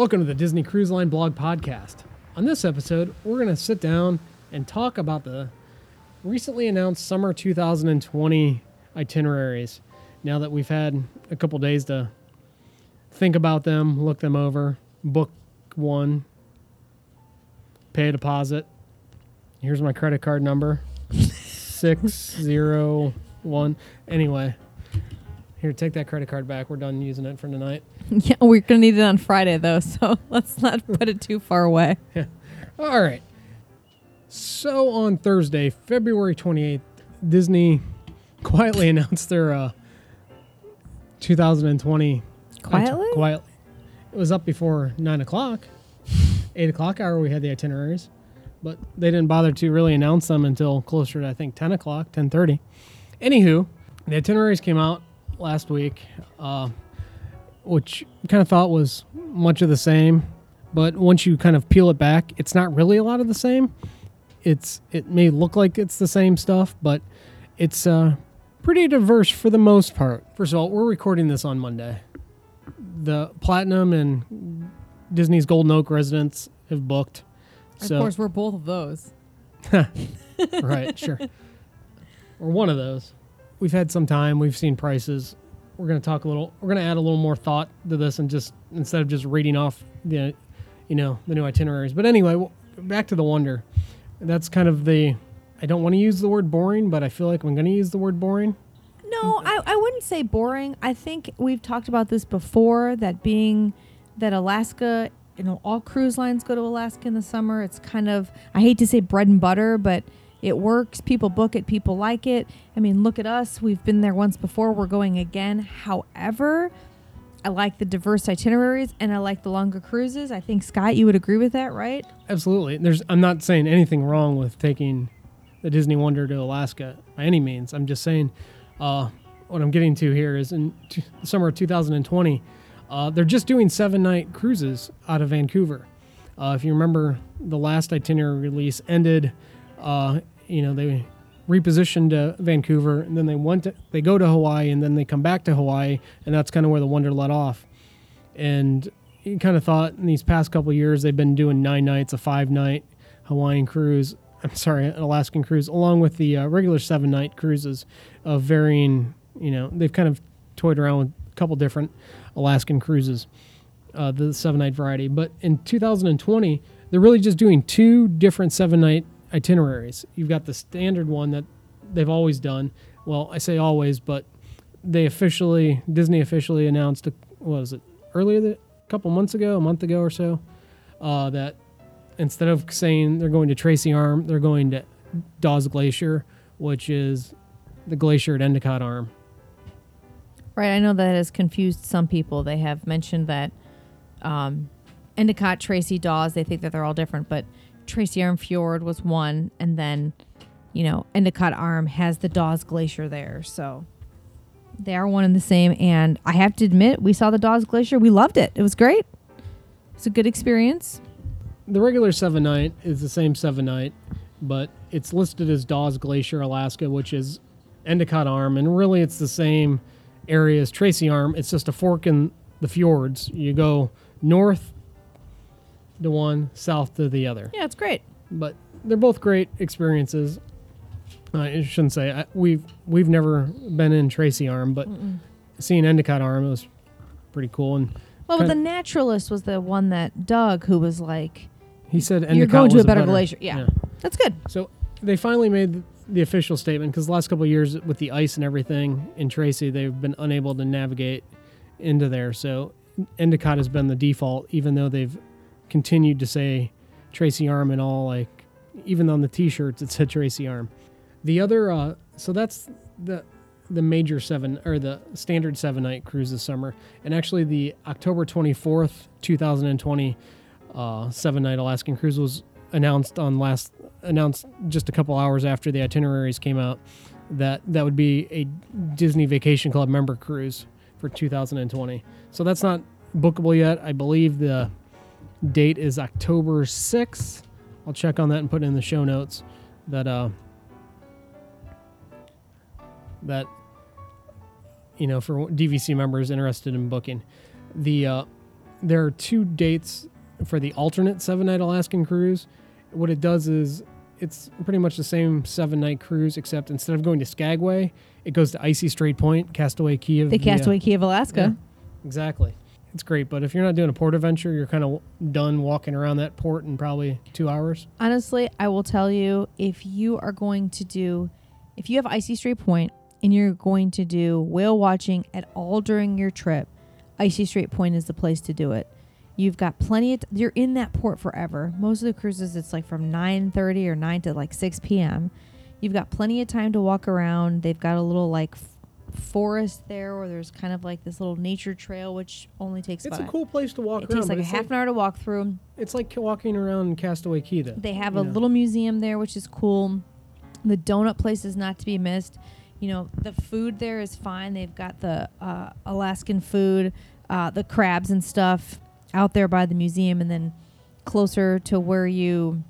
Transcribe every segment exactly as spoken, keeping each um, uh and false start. Welcome to the Disney Cruise Line Blog Podcast. On this episode, we're going to sit down and talk about the recently announced summer two thousand twenty itineraries. Now that we've had a couple days to think about them, look them over, book one, pay a deposit. Here's my credit card number, six zero one. Anyway, here, take that credit card back. We're done using it for tonight. Yeah, we're going to need it on Friday, though, so let's not put it too far away. Yeah. All right. So on Thursday, February twenty-eighth, Disney quietly announced their uh, two thousand twenty. Quietly? It, quietly. It was up before nine o'clock. eight o'clock hour, we had the itineraries. But they didn't bother to really announce them until closer to, I think, ten o'clock, ten thirty. Anywho, the itineraries came out last week, uh, which kind of thought was much of the same, but once you kind of peel it back, it's not really a lot of the same. It's it may look like it's the same stuff, but it's uh, pretty diverse for the most part. First of all, we're recording this on Monday. The Platinum and Disney's Golden Oak residents have booked. So. Of course, we're both of those. Right, sure. Or one of those. We've had some time. We've seen prices. We're going to talk a little. We're going to add a little more thought to this, and just instead of just reading off the, you know, the new itineraries. But anyway, back to the wonder. That's kind of the. I don't want to use the word boring, but I feel like I'm going to use the word boring. No, I, I wouldn't say boring. I think we've talked about this before. That being that Alaska, you know, all cruise lines go to Alaska in the summer. It's kind of. I hate to say bread and butter, but. It works. People book it. People like it. I mean, look at us. We've been there once before. We're going again. However, I like the diverse itineraries and I like the longer cruises. I think, Scott, you would agree with that, right? Absolutely. There's. I'm not saying anything wrong with taking the Disney Wonder to Alaska by any means. I'm just saying uh, what I'm getting to here is in t- the summer of two thousand twenty, uh, they're just doing seven-night cruises out of Vancouver. Uh, if you remember, the last itinerary release ended... Uh, you know, they repositioned to uh, Vancouver, and then they went to, they go to Hawaii, and then they come back to Hawaii, and that's kind of where the wonder let off. And you kind of thought in these past couple of years they've been doing nine nights, a five-night Hawaiian cruise, I'm sorry, an Alaskan cruise, along with the uh, regular seven-night cruises of varying, you know, they've kind of toyed around with a couple different Alaskan cruises, uh, the seven-night variety. But in two thousand twenty, they're really just doing two different seven-night itineraries. You've got the standard one that they've always done. Well, I say always, but they officially, Disney officially announced, what was it, earlier, the, a couple months ago, a month ago or so, uh, that instead of saying they're going to Tracy Arm, they're going to Dawes Glacier, which is the glacier at Endicott Arm. Right, I know that has confused some people. They have mentioned that um, Endicott, Tracy, Dawes, they think that they're all different, but Tracy Arm Fjord was one, and then, you know, Endicott Arm has the Dawes Glacier there, so they are one and the same. And I have to admit, we saw the Dawes Glacier. We loved it. It was great. It's a good experience. The regular seven night is the same seven night, but it's listed as Dawes Glacier, Alaska, which is Endicott Arm, and really it's the same area as Tracy Arm. It's just a fork in the fjords. You go north to one, south to the other. Yeah, it's great. But they're both great experiences. Uh, I shouldn't say I, we've we've never been in Tracy Arm, but Mm-mm. seeing Endicott Arm was pretty cool. And well, but the naturalist was the one that Doug, who was like, he said, Endicott "You're going to was a better, better glacier." Yeah. yeah, that's good. So they finally made the official statement because the last couple of years with the ice and everything in Tracy, they've been unable to navigate into there. So Endicott has been the default, even though they've continued to say Tracy Arm and all, like even on the t-shirts it said Tracy Arm. The other uh so that's the the major seven or the standard seven night cruise this summer, and actually the October twenty-fourth, twenty twenty uh seven night Alaskan cruise was announced on last announced just a couple hours after the itineraries came out that that would be a Disney Vacation Club member cruise for two thousand twenty. So that's not bookable yet. I believe the date is October sixth. I'll check on that and put it in the show notes that uh that you know for D V C members interested in booking. The uh there are two dates for the alternate seven-night Alaskan cruise. What it does is it's pretty much the same seven-night cruise, except instead of going to Skagway, it goes to Icy Strait Point, Castaway Cay of the Castaway Cay of Alaska. Yeah, exactly. It's great, but if you're not doing a port adventure, you're kind of done walking around that port in probably two hours. Honestly, I will tell you, if you are going to do, if you have Icy Strait Point and you're going to do whale watching at all during your trip, Icy Strait Point is the place to do it. You've got plenty of, t- you're in that port forever. Most of the cruises, it's like from nine thirty or nine to like six p.m. You've got plenty of time to walk around. They've got a little like forest there where there's kind of like this little nature trail, which only takes it's about a cool place to walk it around. It takes like a half like, an hour to walk through. It's like walking around Castaway Cay though. They have a know. little museum there, which is cool. The donut place is not to be missed. You know, the food there is fine. They've got the uh, Alaskan food, uh, the crabs and stuff out there by the museum, and then closer to where you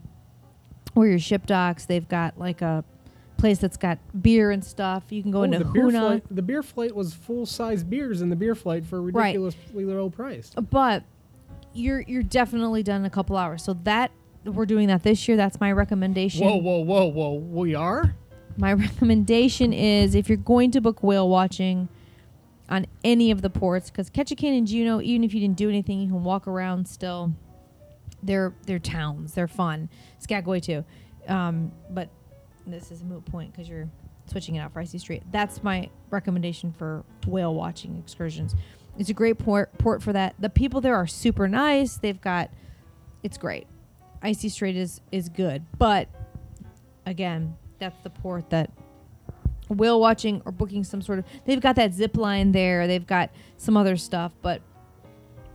where your ship docks, they've got like a place that's got beer and stuff. You can go oh, into the Huna. Beer flight, the beer flight was full-size beers in the beer flight for a ridiculously right. low price. But you're you're definitely done in a couple hours. So that we're doing that this year. That's my recommendation. Whoa, whoa, whoa, whoa. We are? My recommendation is if you're going to book whale watching on any of the ports, because Ketchikan and Juneau, even if you didn't do anything, you can walk around still. They're, they're towns. They're fun. Skagway, too. Um, but this is a moot point because you're switching it out for Icy Strait. That's my recommendation for whale watching excursions. It's a great port, port for that. The people there are super nice. They've got... It's great. Icy Strait is, is good. But, again, that's the port that... whale watching or booking some sort of... They've got that zip line there. They've got some other stuff, but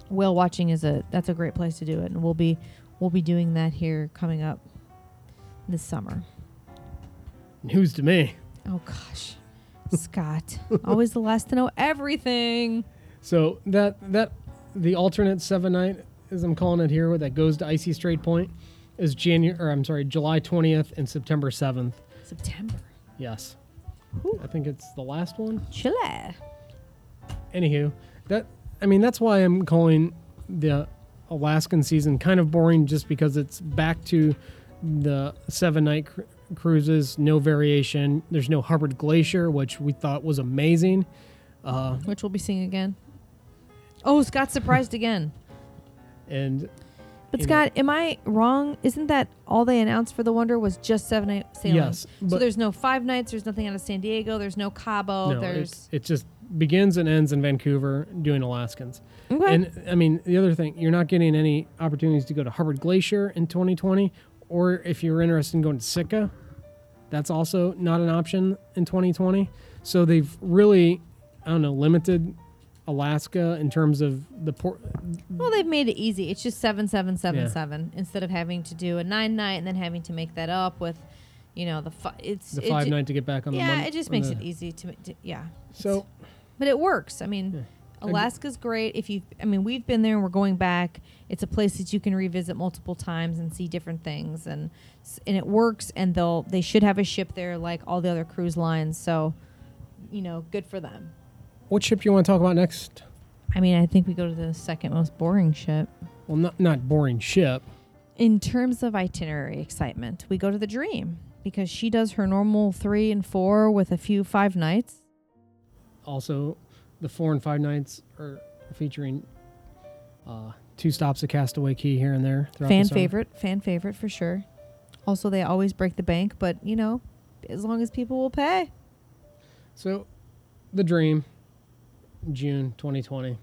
whale watching is a... That's a great place to do it, and we'll be we'll be doing that here coming up this summer. News to me. Oh, gosh. Scott. Always the last to know everything. So that... that the alternate seven-night, as I'm calling it here, that goes to Icy Strait Point is January... Or, I'm sorry, July twentieth and September seventh. September? Yes. Ooh. I think it's the last one. Chile. Anywho, that I mean that's why I'm calling the Alaskan season kind of boring, just because it's back to the seven-night cru- cruises, no variation. There's no Hubbard Glacier, which we thought was amazing. Uh, which we'll be seeing again. Oh, Scott's surprised again. And. But Scott, am I wrong? Isn't that all they announced for the Wonder was just seven night sailing? Yes. So there's no five nights. There's nothing out of San Diego. There's no Cabo. No, there's it, it just begins and ends in Vancouver doing Alaskans. Okay. And I mean, the other thing, you're not getting any opportunities to go to Hubbard Glacier in twenty twenty, or if you're interested in going to Sitka, that's also not an option in twenty twenty. So they've really, I don't know, limited Alaska in terms of the port. Well, they've made it easy. It's just seven, seven, seven, yeah. seven instead of having to do a nine night and then having to make that up with, you know, the fi- it's the it five ju- night to get back on. Yeah, the Yeah, it just makes the... it easy to, to yeah. So, it's, but it works. I mean, yeah. Alaska's great. If you, I mean, we've been there and we're going back. It's a place that you can revisit multiple times and see different things, and and it works. And they'll they should have a ship there like all the other cruise lines. So, you know, good for them. What ship do you want to talk about next? I mean, I think we go to the second most boring ship. Well, not not boring ship. In terms of itinerary excitement, we go to the Dream because she does her normal three and four with a few five nights. Also, the four and five nights are featuring uh, two stops at Castaway Cay here and there. Fan favorite, fan favorite for sure. Also, they always break the bank, but, you know, as long as people will pay. So, the Dream. June twenty twenty.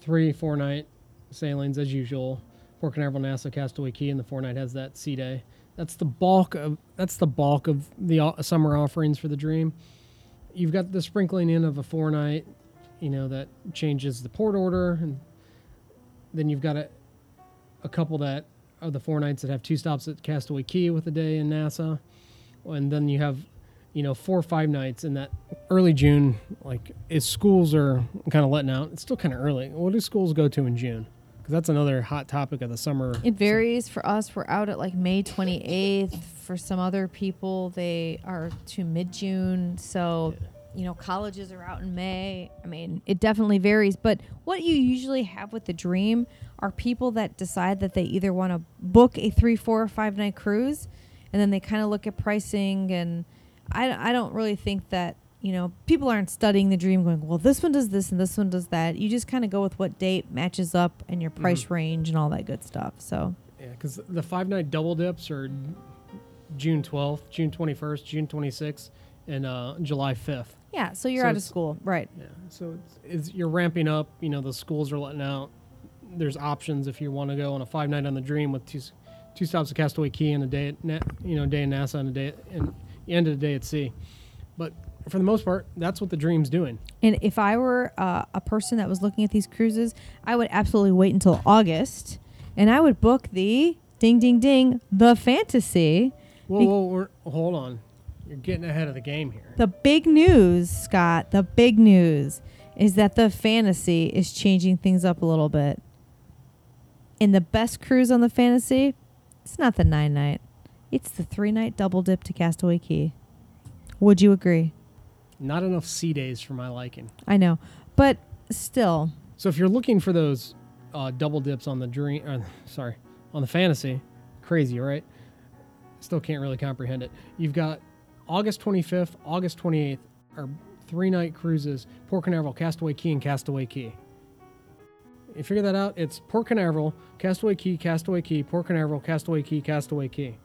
Three, four night sailings as usual. Port Canaveral, Nassau, Castaway Cay, and the four night has that Sea Day. That's the bulk of that's the bulk of the uh, summer offerings for the Dream. You've got the sprinkling in of a four night, you know, that changes the port order, and then you've got a a couple that are the four nights that have two stops at Castaway Cay with a day in Nassau, and then you have, you know, four or five nights in that early June, like, if schools are kind of letting out, it's still kind of early. What do schools go to in June? Because that's another hot topic of the summer. It varies. So for us, we're out at, like, May twenty-eighth. For some other people, they are to mid-June. So yeah. you know, colleges are out in May. I mean, it definitely varies. But what you usually have with the Dream are people that decide that they either want to book a three, four, or five-night cruise, and then they kind of look at pricing. And I, I don't really think that, you know, people aren't studying the Dream going, well, this one does this and this one does that. You just kind of go with what date matches up and your price mm-hmm. range and all that good stuff. So yeah, because the five-night double dips are June twelfth, June twenty-first, June twenty-sixth, and uh, July fifth. Yeah, so you're so out of school, right? Yeah, so it's, it's, you're ramping up. You know, the schools are letting out. There's options if you want to go on a five night on the Dream with two two stops at Castaway Cay and a day at Na- you know day in NASA and a day at, and end of the day at sea. But for the most part, that's what the Dream's doing. And if I were uh, a person that was looking at these cruises, I would absolutely wait until August, and I would book the ding ding ding the Fantasy. Whoa, Be- whoa, we're, hold on. You're getting ahead of the game here. The big news, Scott, the big news is that the Fantasy is changing things up a little bit. And the best cruise on the Fantasy, it's not the nine night. It's the three night double dip to Castaway Cay. Would you agree? Not enough sea days for my liking. I know, but still. So if you're looking for those uh, double dips on the dream, uh, sorry, on the Fantasy, crazy, right? Still can't really comprehend it. You've got August twenty-fifth, August twenty-eighth are three-night cruises, Port Canaveral, Castaway Cay, and Castaway Cay. You figure that out? It's Port Canaveral, Castaway Cay, Castaway Cay, Port Canaveral, Castaway Cay, Castaway Cay.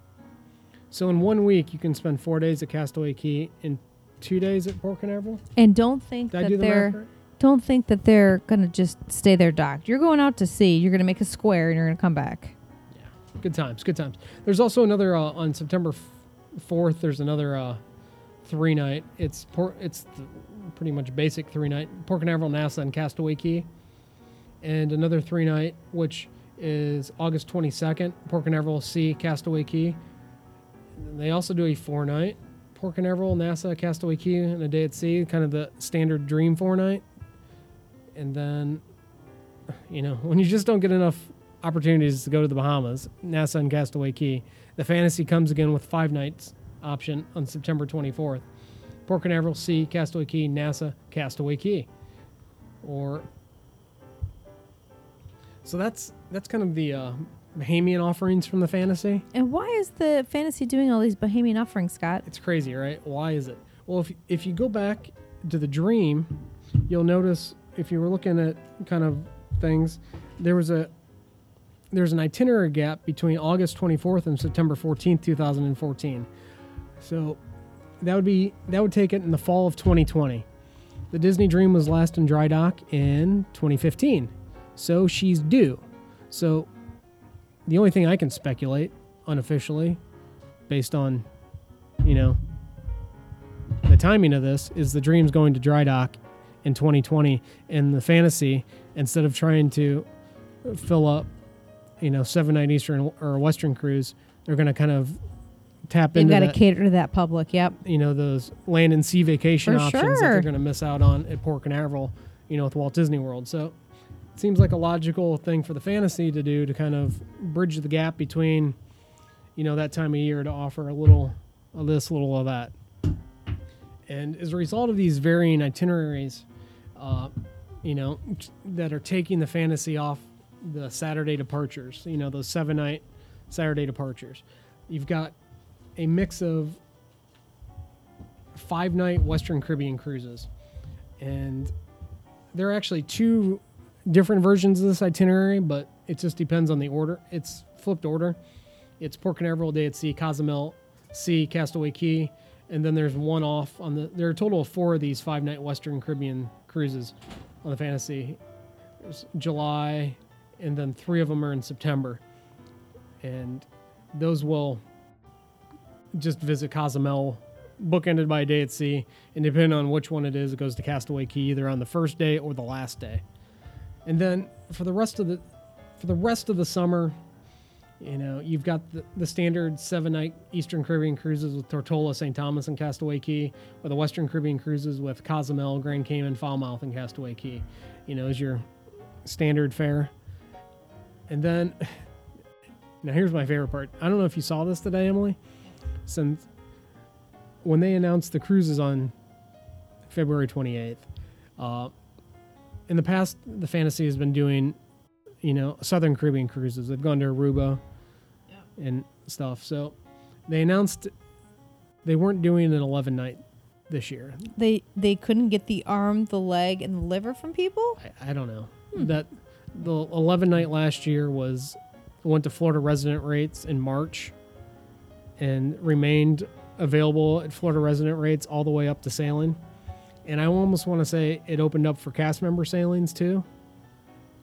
So in one week, you can spend four days at Castaway Cay and two days at Port Canaveral. And don't think Did that do the they're right? don't think that they're gonna just stay there docked. You're going out to sea. You're gonna make a square and you're gonna come back. Yeah, good times, good times. There's also another uh, on September fourth, there's another uh three night. It's port it's the pretty much basic three night Port Canaveral, NASA, and Castaway Cay, and another three night which is August twenty-second, Port Canaveral, Sea, Castaway Cay. And they also do a four night Port Canaveral, NASA, Castaway Cay, and a day at sea, kind of the standard Dream four night. And then, you know, when you just don't get enough opportunities to go to the Bahamas, NASA and Castaway Cay, the Fantasy comes again with five nights option on September twenty-fourth. Port Canaveral, Sea, Castaway Cay, NASA, Castaway Cay. Or so that's that's kind of the uh, Bahamian offerings from the Fantasy. And why is the Fantasy doing all these Bahamian offerings, Scott? It's crazy, right? Why is it? Well, if if you go back to the Dream, you'll notice if you were looking at kind of things, there was a There's an itinerary gap between August twenty-fourth and September fourteenth, two thousand fourteen. So that would be that would take it in the fall of twenty twenty. The Disney Dream was last in dry dock in twenty fifteen. So she's due. So the only thing I can speculate unofficially based on, you know, the timing of this is the Dream's going to dry dock in twenty twenty, and the Fantasy, instead of trying to fill up, you know, seven night Eastern or Western cruise, they're going to kind of tap They've into that. They've got to cater to that public, yep. You know, those land and sea vacation For options sure. that they're going to miss out on at Port Canaveral, you know, with Walt Disney World. So it seems like a logical thing for the Fantasy to do to kind of bridge the gap between, you know, that time of year to offer a little of this, a little of that. And as a result of these varying itineraries, uh, you know, that are taking the Fantasy off the Saturday departures, you know, those seven night Saturday departures. You've got a mix of five night Western Caribbean cruises. And there are actually two different versions of this itinerary, but it just depends on the order. It's flipped order. It's Port Canaveral, day at sea, Cozumel, sea, Castaway Cay. And then there's one off on the, there are a total of four of these five night Western Caribbean cruises on the Fantasy. There's July, and then three of them are in September. And those will just visit Cozumel, bookended by a day at sea. And depending on which one it is, it goes to Castaway Cay either on the first day or the last day. And then for the rest of the for the rest of the summer, you know, you've got the, the standard seven-night Eastern Caribbean cruises with Tortola, Saint Thomas, and Castaway Cay, or the Western Caribbean cruises with Cozumel, Grand Cayman, Falmouth, and Castaway Cay. You know, is your standard fare. And then, now here's my favorite part. I don't know if you saw this today, Emily. Since when they announced the cruises on February twenty-eighth. Uh, in the past, the Fantasy has been doing, you know, Southern Caribbean cruises. They've gone to Aruba yeah. and stuff. So they announced they weren't doing an eleven night this year. They they couldn't get the arm, the leg, and the liver from people? I, I don't know. Hmm. That the eleven night last year was went to Florida resident rates in March and remained available at Florida resident rates all the way up to sailing. And I almost want to say it opened up for cast member sailings too.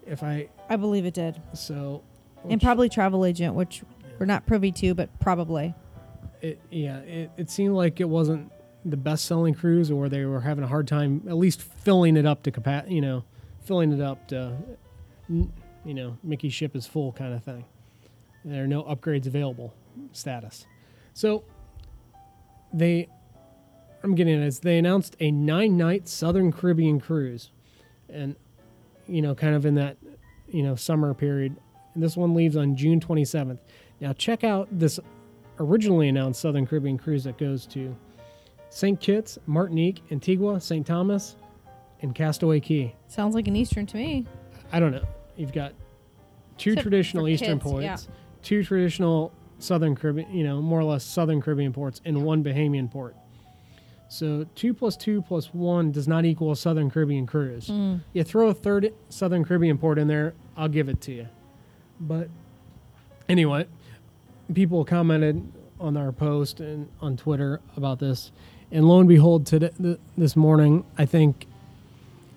If I I believe it did. So which, and probably travel agent, which yeah. we're not privy to, but probably. It, yeah, it, it seemed like it wasn't the best-selling cruise, or they were having a hard time at least filling it up to capacity, you know, filling it up to, you know, Mickey's ship is full kind of thing. There are no upgrades available status. So they, I'm getting it, is they announced a nine night Southern Caribbean cruise, and, you know, kind of in that, you know, summer period. And this one leaves on June twenty-seventh. Now check out this originally announced Southern Caribbean cruise that goes to Saint Kitts, Martinique, Antigua, Saint Thomas, and Castaway Cay. Sounds like an Eastern to me. I don't know. You've got two Except traditional Eastern kids, ports, yeah. two traditional Southern Caribbean, you know, more or less Southern Caribbean ports, and yeah. one Bahamian port. So two plus two plus one does not equal a Southern Caribbean cruise. Mm. You throw a third Southern Caribbean port in there, I'll give it to you. But anyway, people commented on our post and on Twitter about this. And lo and behold, today, th- this morning, I think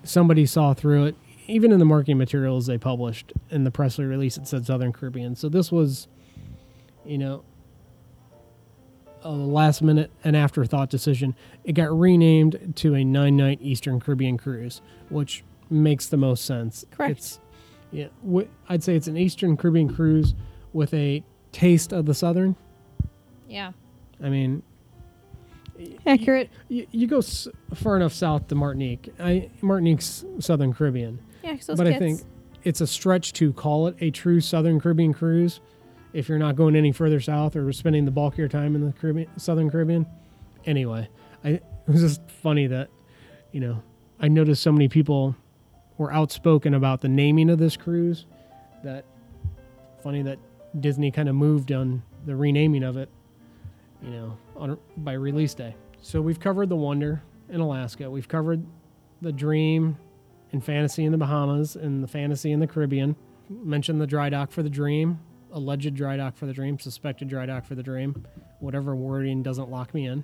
somebody saw through it. Even in the marketing materials they published in the press release, it said Southern Caribbean. So this was, you know, a last minute and afterthought decision. It got renamed to a nine night Eastern Caribbean cruise, which makes the most sense. Correct. It's, yeah, w- I'd say it's an Eastern Caribbean cruise with a taste of the Southern. Yeah. I mean, accurate. You, you go s- far enough south to Martinique. I, Martinique's Southern Caribbean. Yeah, so but kids. I think it's a stretch to call it a true Southern Caribbean cruise if you're not going any further south or spending the bulk of your time in the Caribbean, Southern Caribbean. Anyway, I, it was just funny that, you know, I noticed so many people were outspoken about the naming of this cruise. That funny that Disney kind of moved on the renaming of it, you know, on, by release day. So we've covered the Wonder in Alaska. We've covered the Dream and Fantasy in the Bahamas and the Fantasy in the Caribbean. Mentioned the dry dock for the Dream, alleged dry dock for the Dream, suspected dry dock for the Dream, whatever wording doesn't lock me in.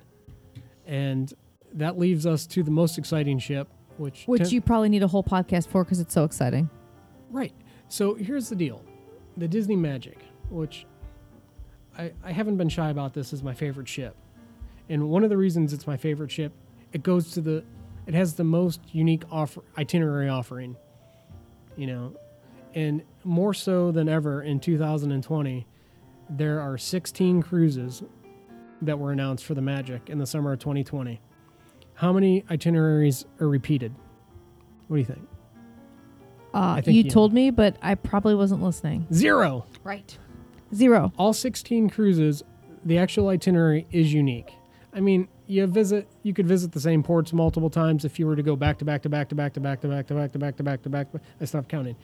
And that leaves us to the most exciting ship, which... Which ten- you probably need a whole podcast for because it's so exciting. Right. So here's the deal. The Disney Magic, which... I, I haven't been shy about this, is my favorite ship. And one of the reasons it's my favorite ship, it goes to the, it has the most unique offer, itinerary offering, you know, and more so than ever in two thousand twenty, there are sixteen cruises that were announced for the Magic in the summer of twenty twenty. How many itineraries are repeated? What do you think? Uh, I think you, you told know. me, but I probably wasn't listening. Zero. Right. Zero. All sixteen cruises, the actual itinerary is unique. I mean, you visit, you could visit the same ports multiple times if you were to go back to back to back to back to back to back to back to back to back to back. I stopped counting.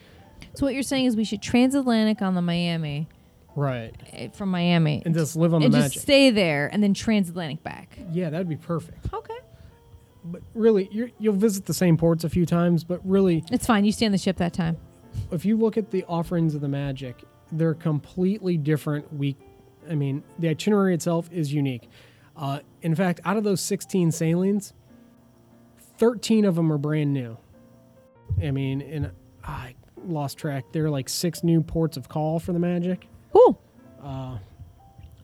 So what you're saying is we should transatlantic on the Miami, right? From Miami, and just live on the Magic, and just stay there, and then transatlantic back. Yeah, that'd be perfect. Okay. But really, you're, you'll visit the same ports a few times, but really, it's fine. You stay on the ship that time. If you look at the offerings of the Magic, they're completely different week. I mean, the itinerary itself is unique. Uh, in fact, out of those sixteen sailings, thirteen of them are brand new. I mean, and oh, I lost track. There are like six new ports of call for the Magic. Cool. Uh,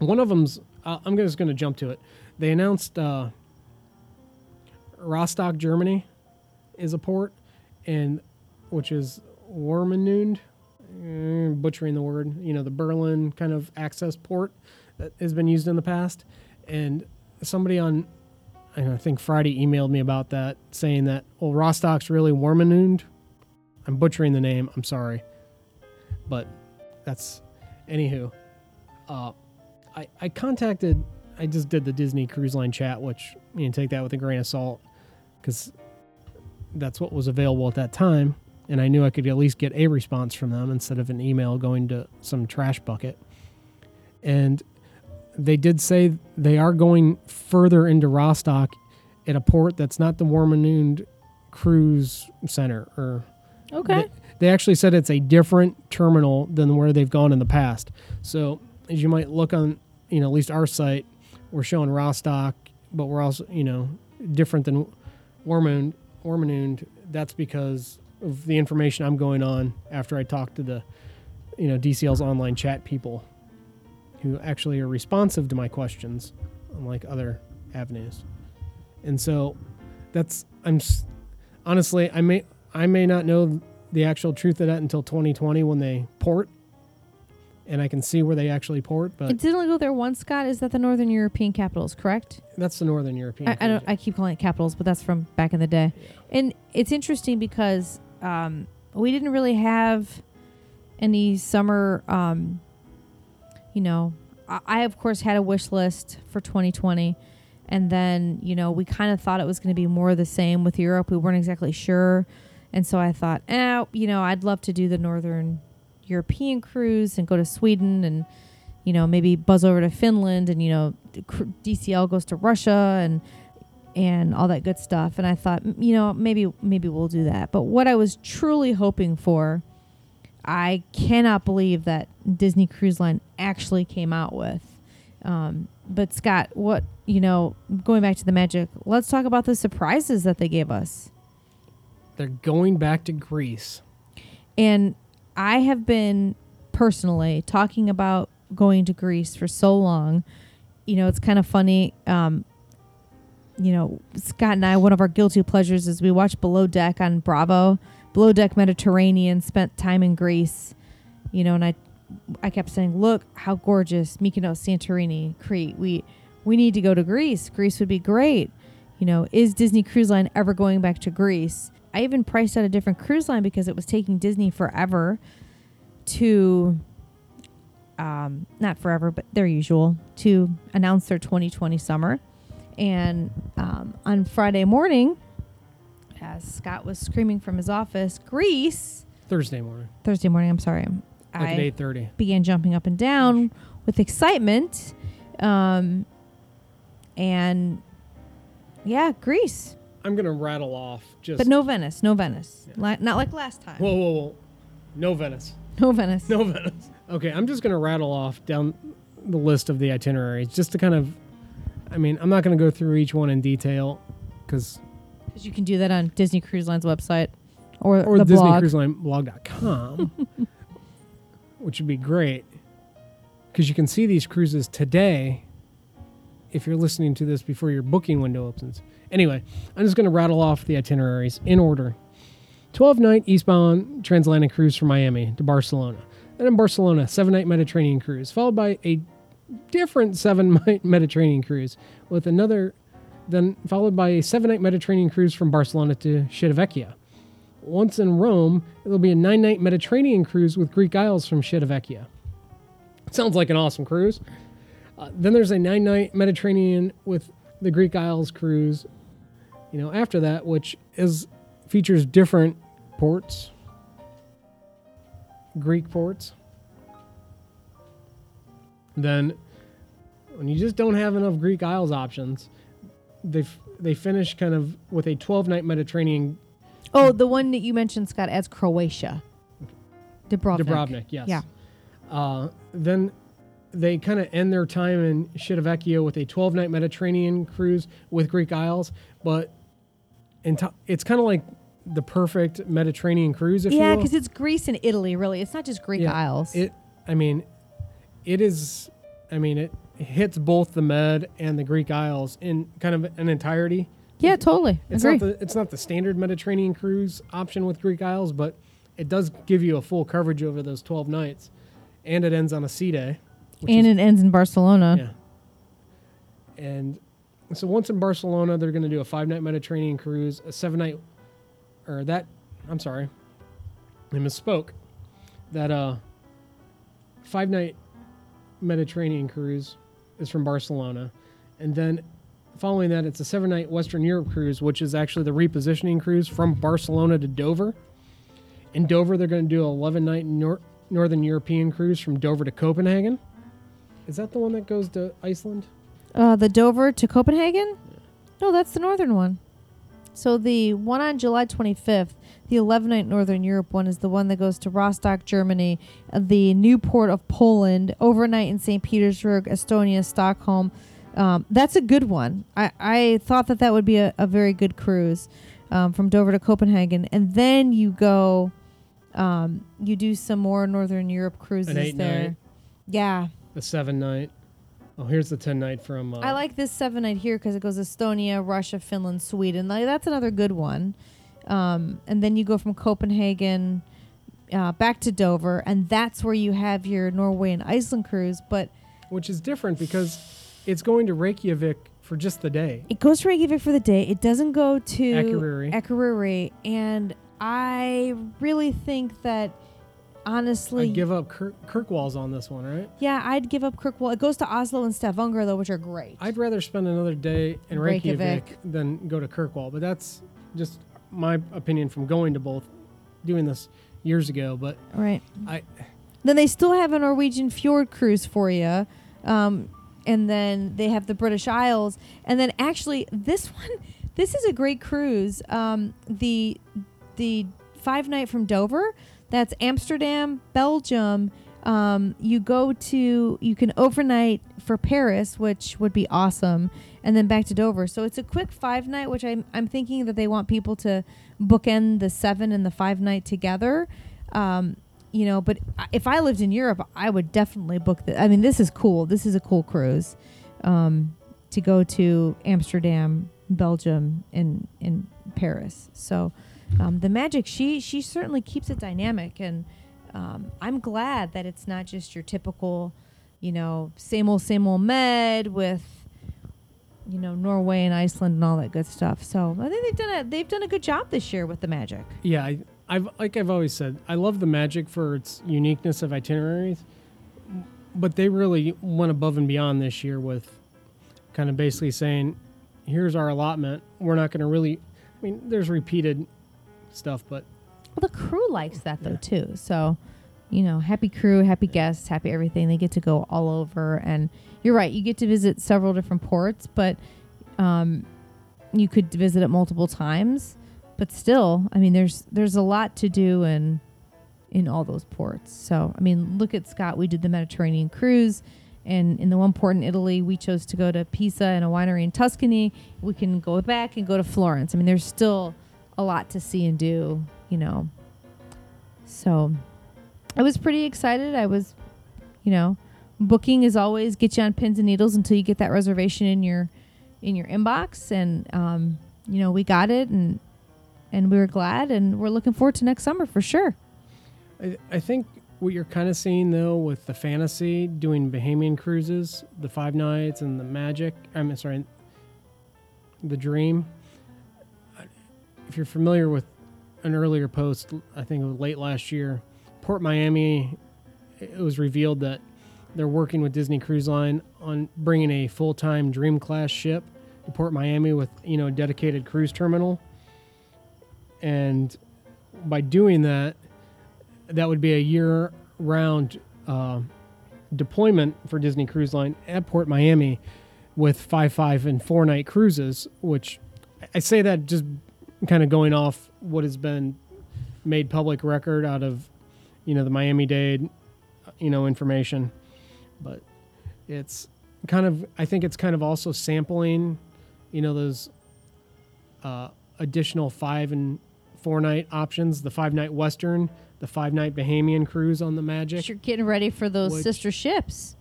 one of them's, uh, I'm just going to jump to it. They announced uh, Rostock, Germany is a port, and which is Warnemünde. Butchering the word, you know, the Berlin kind of access port that has been used in the past. And somebody on, I think Friday emailed me about that, saying that, well, Rostock's really Warnemünde. I'm butchering the name. I'm sorry. But that's, anywho. Uh, I, I contacted, I just did the Disney Cruise Line chat, which, you know, take that with a grain of salt. because that's what was available at that time. And I knew I could at least get a response from them instead of an email going to some trash bucket. And they did say they are going further into Rostock at a port that's not the Warnemünde Cruise Center. Or okay. They, they actually said it's a different terminal than where they've gone in the past. So as you might look on, you know, at least our site, we're showing Rostock, but we're also, you know, different than Warnemünde. Warnemünde. That's because of the information I'm going on after I talk to the, you know, D C L's online chat people, who actually are responsive to my questions, unlike other avenues. And so that's, I'm honestly, I may, I may not know the actual truth of that until twenty twenty when they port and I can see where they actually port. But it didn't only go there once, Scott. Is that the Northern European capitals, correct? That's the Northern European. I, I don't, I keep calling it capitals, but that's from back in the day. Yeah. And it's interesting because, um, we didn't really have any summer, um, you know, I, of course, had a wish list for twenty twenty. And then, you know, we kind of thought it was going to be more of the same with Europe. We weren't exactly sure. And so I thought, eh, you know, I'd love to do the Northern European cruise and go to Sweden and, you know, maybe buzz over to Finland. And, you know, D C L goes to Russia and and all that good stuff. And I thought, you know, maybe maybe we'll do that. But what I was truly hoping for, I cannot believe that Disney Cruise Line actually came out with. Um, but Scott, what, you know, going back to the magic, let's talk about the surprises that they gave us. They're going back to Greece. And I have been personally talking about going to Greece for so long. You know, it's kind of funny. Um, you know, Scott and I, one of our guilty pleasures is we watch Below Deck on Bravo. Below Deck Mediterranean, spent time in Greece, you know, and I I kept saying, look how gorgeous Mykonos, Santorini, Crete. We we need to go to Greece. Greece would be great. You know, is Disney Cruise Line ever going back to Greece? I even priced out a different cruise line because it was taking Disney forever to, um, not forever, but their usual, to announce their twenty twenty summer. And um, on Friday morning, as Scott was screaming from his office, Greece. Thursday morning. Thursday morning, I'm sorry. Like at eight thirty. Began jumping up and down with excitement. Um, and, yeah, Greece. I'm going to rattle off just... But no Venice. No Venice. Yeah. Like, not like last time. Whoa, whoa, whoa. No Venice. No Venice. No Venice. Okay, I'm just going to rattle off down the list of the itineraries just to kind of... I mean, I'm not going to go through each one in detail because... You can do that on Disney Cruise Line's website or, or the blog. Disney Cruise Line Blog dot com, which would be great because you can see these cruises today if you're listening to this before your booking window opens. Anyway, I'm just going to rattle off the itineraries in order. twelve night eastbound transatlantic cruise from Miami to Barcelona. Then in Barcelona, seven night Mediterranean cruise, followed by a different seven night Mediterranean cruise with another... Then followed by a seven night Mediterranean cruise from Barcelona to Civitavecchia. Once in Rome, it'll be a nine night Mediterranean cruise with Greek Isles from Civitavecchia. Sounds like an awesome cruise. Uh, then there's a nine night Mediterranean with the Greek Isles cruise, you know, after that, which is features different ports, Greek ports. Then, when you just don't have enough Greek Isles options... They f- they finished kind of with a twelve night Mediterranean. Oh, the one that you mentioned, Scott, as Croatia. Dubrovnik. Dubrovnik, yes. Yeah. Uh, then they kind of end their time in Civitavecchia with a twelve night Mediterranean cruise with Greek Isles. But in t- it's kind of like the perfect Mediterranean cruise, if yeah, you will. Yeah, because it's Greece and Italy, really. It's not just Greek yeah, Isles. It. I mean, it is... I mean, it... hits both the Med and the Greek Isles in kind of an entirety. Yeah, totally. It's Agree. not the it's not the standard Mediterranean cruise option with Greek Isles, but it does give you a full coverage over those twelve nights, and it ends on a sea day. And is, it ends in Barcelona. Yeah. And so once in Barcelona, they're going to do a five night Mediterranean cruise, a seven night, or that. I'm sorry, I misspoke. That uh, five night Mediterranean cruise is from Barcelona, and then following that, it's a seven-night Western Europe cruise, which is actually the repositioning cruise from Barcelona to Dover. In Dover, they're going to do an eleven-night nor- Northern European cruise from Dover to Copenhagen. Is that the one that goes to Iceland? Uh, the Dover to Copenhagen? Yeah. No, that's the northern one. So the one on July twenty-fifth, the eleven-night Northern Europe one, is the one that goes to Rostock, Germany, the new port of Poland, overnight in Saint Petersburg, Estonia, Stockholm. Um, that's a good one. I, I thought that that would be a, a very good cruise um, from Dover to Copenhagen. And then you go, um, you do some more Northern Europe cruises there. An eight-night. Yeah. A seven-night. Oh, here's the ten-night from... Uh, I like this seven-night here because it goes Estonia, Russia, Finland, Sweden. Like, that's another good one. Um, and then you go from Copenhagen uh, back to Dover, and that's where you have your Norway and Iceland cruise. But which is different because it's going to Reykjavik for just the day. It goes to Reykjavik for the day. It doesn't go to Akureyri. Akureyri. And I really think that... Honestly, I'd give up Kirk, Kirkwall's on this one, right? Yeah, I'd give up Kirkwall. It goes to Oslo and Stavanger, though, which are great. I'd rather spend another day in Reykjavik, Reykjavik than go to Kirkwall, but that's just my opinion from going to both, doing this years ago. But right, I then they still have a Norwegian fjord cruise for you, um, and then they have the British Isles, and then actually this one, this is a great cruise. Um, the the five night from Dover. That's Amsterdam, Belgium. Um, you go to, you can overnight for Paris, which would be awesome, and then back to Dover. So it's a quick five night, which I'm, I'm thinking that they want people to bookend the seven and the five night together. Um, you know, but if I lived in Europe, I would definitely book this. I mean, this is cool. This is a cool cruise um, to go to Amsterdam, Belgium, and, and Paris. So... Um, the Magic, she she certainly keeps it dynamic, and um, I'm glad that it's not just your typical, you know, same old, same old med with, you know, Norway and Iceland and all that good stuff. So I think they've done a, they've done a good job this year with the Magic. Yeah, I, I've like I've always said, I love the Magic for its uniqueness of itineraries, but they really went above and beyond this year with kind of basically saying, here's our allotment. We're not going to really, I mean, there's repeated stuff, but well, the crew likes that though, yeah, too. So, you know, happy crew, happy yeah. guests, happy everything. They get to go all over, and you're right, you get to visit several different ports, but um you could visit it multiple times, but still, I mean, there's there's a lot to do in in all those ports. So I mean, look at Scott, we did the Mediterranean cruise, and in the one port in Italy, we chose to go to Pisa and a winery in Tuscany. We can go back and go to Florence. I mean, there's still a lot to see and do, you know. So I was pretty excited. I was, you know, booking is always get you on pins and needles until you get that reservation in your in your inbox, and um, you know, we got it, and and we were glad, and we're looking forward to next summer for sure. I, I think what you're kind of seeing though with the Fantasy doing Bahamian cruises, the Five Nights and the Magic, I'm sorry, the Dream. If you're familiar with an earlier post, I think it was late last year, Port Miami, it was revealed that they're working with Disney Cruise Line on bringing a full-time Dream Class ship to Port Miami with, you know, a dedicated cruise terminal. And by doing that, that would be a year-round uh, deployment for Disney Cruise Line at Port Miami with five, five, and four-night cruises, which I say that just... kind of going off what has been made public record out of, you know, the Miami-Dade, you know, information. But it's kind of, I think it's kind of also sampling, you know, those uh, additional five and four night options, the five night Western, the five night Bahamian cruise on the Magic. You're getting ready for those which, sister ships.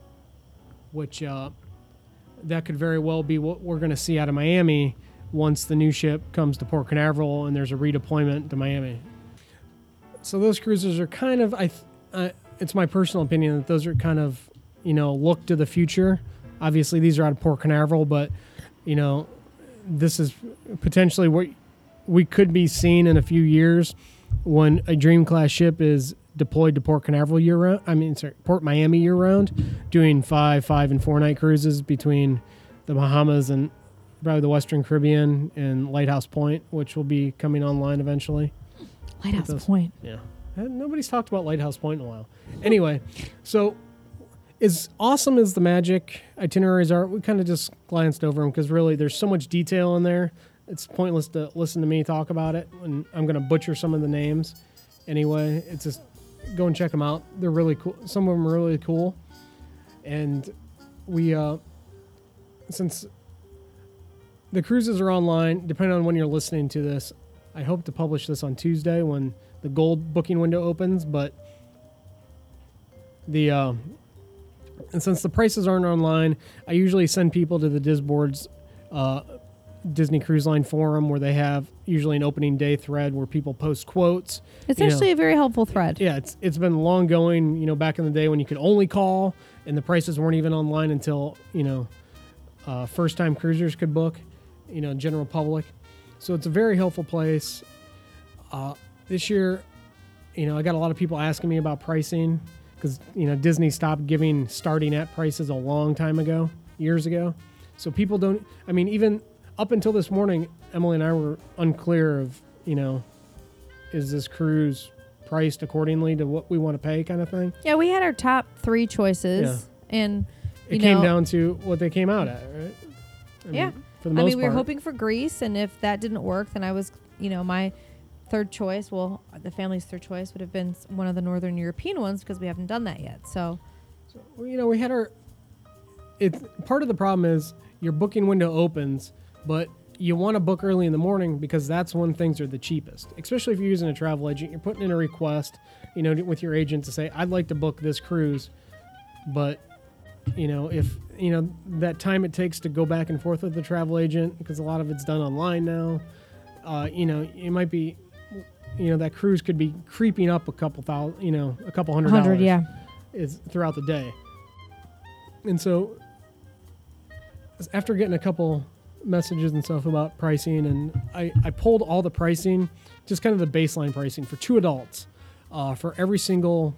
Which uh, that could very well be what we're going to see out of Miami once the new ship comes to Port Canaveral and there's a redeployment to Miami. So those cruises are kind of, I, th- uh, it's my personal opinion that those are kind of, you know, look to the future. Obviously these are out of Port Canaveral, but you know, this is potentially what we could be seeing in a few years when a Dream Class ship is deployed to Port Canaveral year round. I mean, sorry, Port Miami year round, doing five, five and four night cruises between the Bahamas and probably the Western Caribbean and Lighthouse Point, which will be coming online eventually. Lighthouse those, Point. Yeah. Nobody's talked about Lighthouse Point in a while. Anyway, so as awesome as the magic itineraries are, we kind of just glanced over them because really there's so much detail in there. It's pointless to listen to me talk about it, and I'm going to butcher some of the names. Anyway, it's just go and check them out. They're really cool. Some of them are really cool. And we, uh, since the cruises are online, depending on when you're listening to this, I hope to publish this on Tuesday when the gold booking window opens. But the uh, and since the prices aren't online, I usually send people to the Disboards uh, Disney Cruise Line forum, where they have usually an opening day thread where people post quotes. It's actually know. a very helpful thread. Yeah, it's it's been long going. You know, back in the day when you could only call and the prices weren't even online until you know uh, first time cruisers could book. You know, general public. So it's a very helpful place. Uh, this year, you know, I got a lot of people asking me about pricing because, you know, Disney stopped giving starting at prices a long time ago, years ago. So people don't, I mean, even up until this morning, Emily and I were unclear of, you know, is this cruise priced accordingly to what we want to pay kind of thing? Yeah, we had our top three choices. Yeah. And, you it know. It came down to what they came out at, right? I yeah. Mean, for the most I mean, we were part. hoping for Greece, and if that didn't work, then I was, you know, my third choice, well, the family's third choice would have been one of the Northern European ones because we haven't done that yet. So, so you know, we had our, it's part of the problem is your booking window opens, but you want to book early in the morning because that's when things are the cheapest, especially if you're using a travel agent. You're putting in a request, you know, with your agent to say, I'd like to book this cruise, but, you know, if, you know, that time it takes to go back and forth with the travel agent, because a lot of it's done online now, uh, you know, it might be, you know, that cruise could be creeping up a couple thousand, you know, a couple hundred dollars yeah. is throughout the day. And so after getting a couple messages and stuff about pricing, and I, I pulled all the pricing, just kind of the baseline pricing for two adults uh, for every single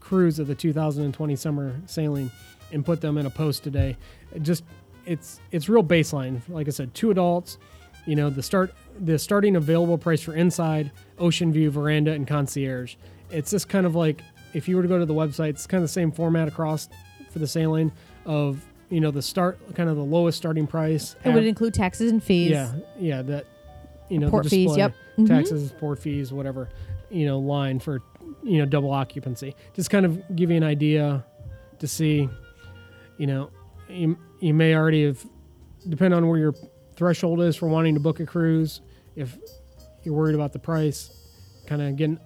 cruise of the two thousand twenty summer sailing, and put them in a post today. It just it's it's real baseline. Like I said, two adults, you know, the start the starting available price for inside, ocean view, veranda, and concierge. It's just kind of like if you were to go to the website, it's kind of the same format across for the sailing of, you know, the start kind of the lowest starting price. It would include taxes and fees. Yeah, yeah, that you know port the display, fees, yep, taxes, mm-hmm. port fees, whatever, you know, line for you know double occupancy. Just kind of give you an idea to see. You know, you, you may already have, depending on where your threshold is for wanting to book a cruise, if you're worried about the price, kind of getting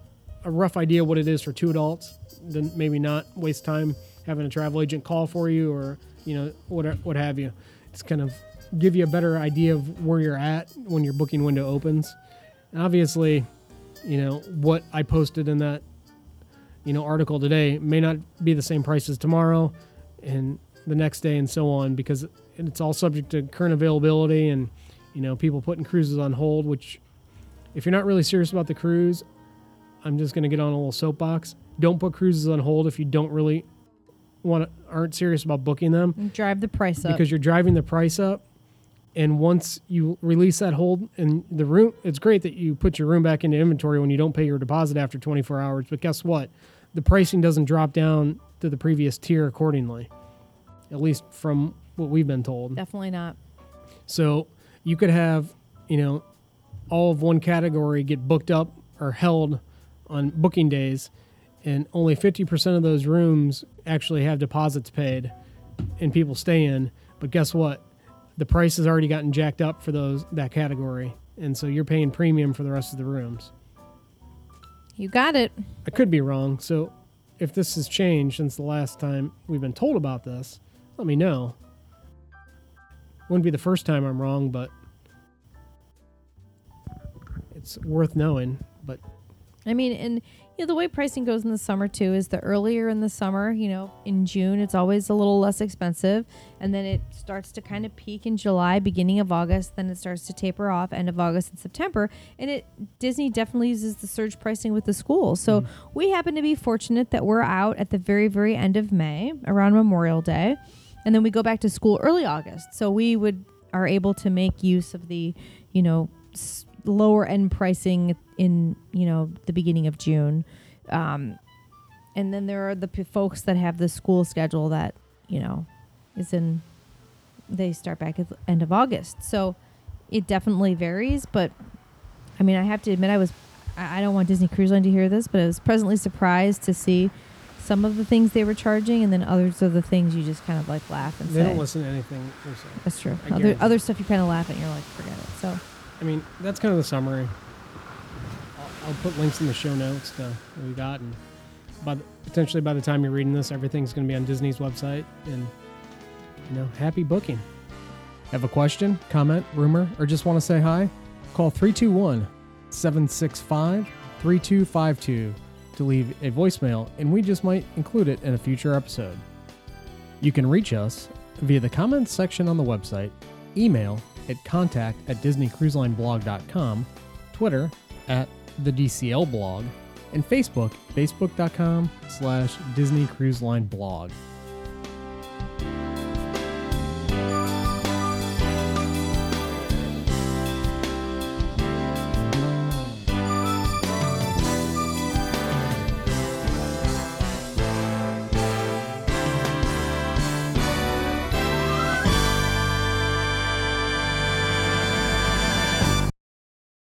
a rough idea what it is for two adults, then maybe not waste time having a travel agent call for you or, you know, what what have you. It's kind of give you a better idea of where you're at when your booking window opens. And obviously, you know, what I posted in that, you know, article today may not be the same price as tomorrow and the next day and so on, because it's all subject to current availability and, you know, people putting cruises on hold, which if you're not really serious about the cruise, I'm just going to get on a little soapbox. Don't put cruises on hold if you don't really want to, aren't serious about booking them. And drive the price up. Because you're driving the price up. And once you release that hold and the room, it's great that you put your room back into inventory when you don't pay your deposit after twenty-four hours. But guess what? The pricing doesn't drop down to the previous tier accordingly. At least from what we've been told. Definitely not. So you could have, you know, all of one category get booked up or held on booking days, and only fifty percent of those rooms actually have deposits paid and people stay in. But guess what? The price has already gotten jacked up for those that category, and so you're paying premium for the rest of the rooms. You got it. I could be wrong. So if this has changed since the last time we've been told about this, let me know. Wouldn't be the first time I'm wrong, but it's worth knowing. But I mean, and you know, the way pricing goes in the summer too is the earlier in the summer, you know, in June, it's always a little less expensive, and then it starts to kind of peak in July, beginning of August, then it starts to taper off end of August and September. And it Disney definitely uses the surge pricing with the schools. So mm. we happen to be fortunate that we're out at the very, very end of May around Memorial Day. And then we go back to school early August. So we would are able to make use of the, you know, s- lower end pricing in, you know, the beginning of June. Um, and then there are the p- folks that have the school schedule that, you know, is in, they start back at the end of August. So it definitely varies. But I mean, I have to admit, I was, I, I don't want Disney Cruise Line to hear this, but I was pleasantly surprised to see some of the things they were charging, and then others are the things you just kind of like laugh and they say. They don't listen to anything. That's true. Other, other stuff you kind of laugh at and you're like, forget it. So, I mean, that's kind of the summary. I'll, I'll put links in the show notes to what we got. And by the, potentially by the time you're reading this, everything's going to be on Disney's website. And, you know, happy booking. Have a question, comment, rumor, or just want to say hi? Call three two one, seven six five, three two five two. To leave a voicemail, and we just might include it in a future episode. You can reach us via the comments section on the website, email at contact at Disney Cruise Line Blog dot com, Twitter at the D C L Blog, and Facebook, Facebook dot com slash Disney Cruise Line Blog.